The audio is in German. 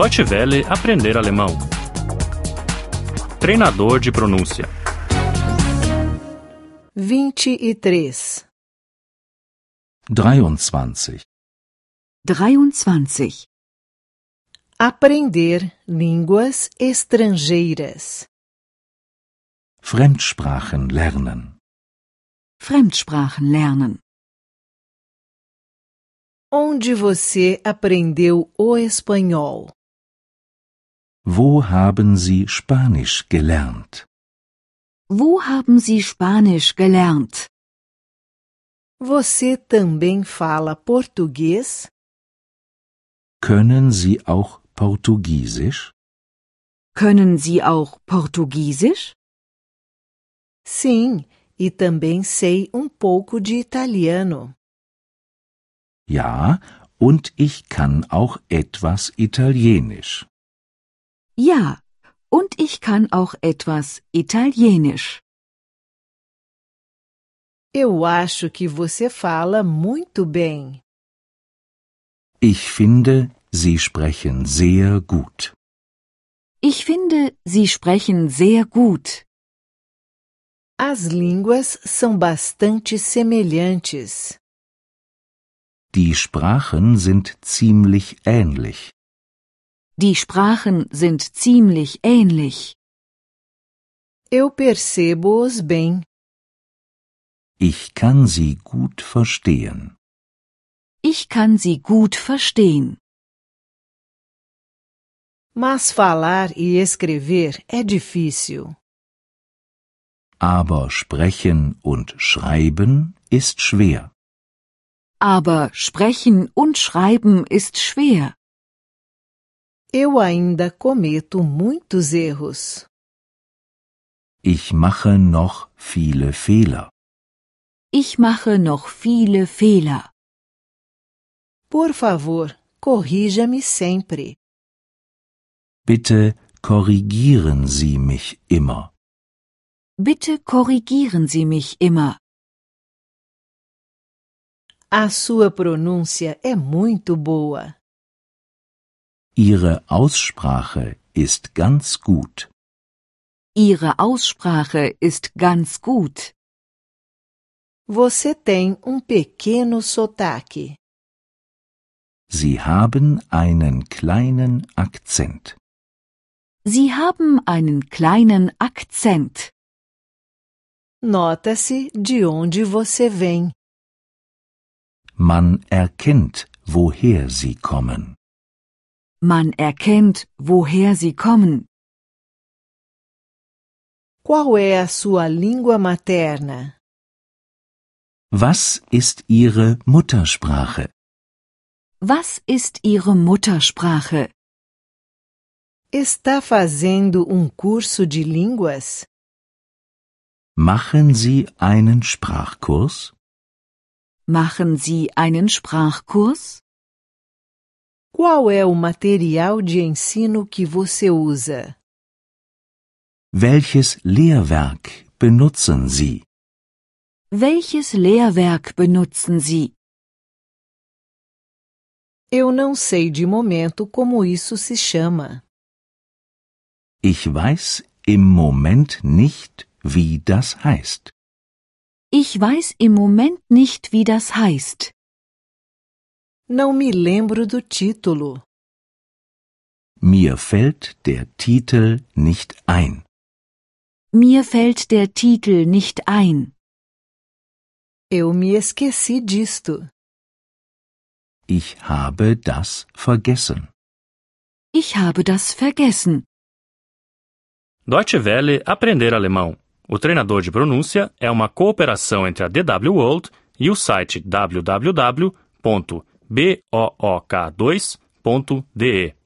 Deutsche Welle aprender alemão. Treinador de pronúncia. 23. 23. Aprender línguas estrangeiras. Fremdsprachen lernen. Fremdsprachen lernen. Onde você aprendeu o espanhol? Wo haben Sie Spanisch gelernt? Wo haben Sie Spanisch gelernt? Você também fala português? Können Sie auch Portugiesisch? Können Sie auch Portugiesisch? Sim, e também sei pouco de italiano. Ja, und ich kann auch etwas Italienisch. Ja, und ich kann auch etwas Italienisch. Eu acho que você fala muito bem. Ich finde, Sie sprechen sehr gut. Ich finde, Sie sprechen sehr gut. As línguas são bastante semelhantes. Die Sprachen sind ziemlich ähnlich. Die Sprachen sind ziemlich ähnlich. Eu percebo-os bem. Ich kann sie gut verstehen. Ich kann sie gut verstehen. Mas falar e escrever é difícil. Aber sprechen und schreiben ist schwer. Aber sprechen und schreiben ist schwer. Eu ainda cometo muitos erros. Ich mache noch viele Fehler. Ich mache noch viele Fehler. Por favor, corrija-me sempre. Bitte korrigieren Sie mich immer. Bitte korrigieren Sie mich immer. A sua pronúncia é muito boa. Ihre Aussprache ist ganz gut. Ihre Aussprache ist ganz gut. Você tem pequeno sotaque. Sie haben einen kleinen Akzent. Sie haben einen kleinen Akzent. Nota-se de onde você vem. Man erkennt, woher sie kommen. Man erkennt, woher sie kommen. Qual é a sua língua materna? Was ist Ihre Muttersprache? Was ist Ihre Muttersprache? Está fazendo curso de línguas? Machen Sie einen Sprachkurs? Machen Sie einen Sprachkurs? Qual é o material de ensino que você usa? Welches Lehrwerk benutzen Sie? Welches Lehrwerk benutzen Sie? Eu não sei de momento como isso se chama. Ich weiß im Moment nicht, wie das heißt. Ich weiß im Moment nicht, wie das heißt. Não me lembro do título. Mir fällt der Titel nicht ein. Mir fällt der Titel nicht ein. Eu me esqueci disto. Ich habe das vergessen. Ich habe das vergessen. Deutsche Welle aprender alemão. O treinador de pronúncia é uma cooperação entre a DW World e o site www.BOOK2.DE.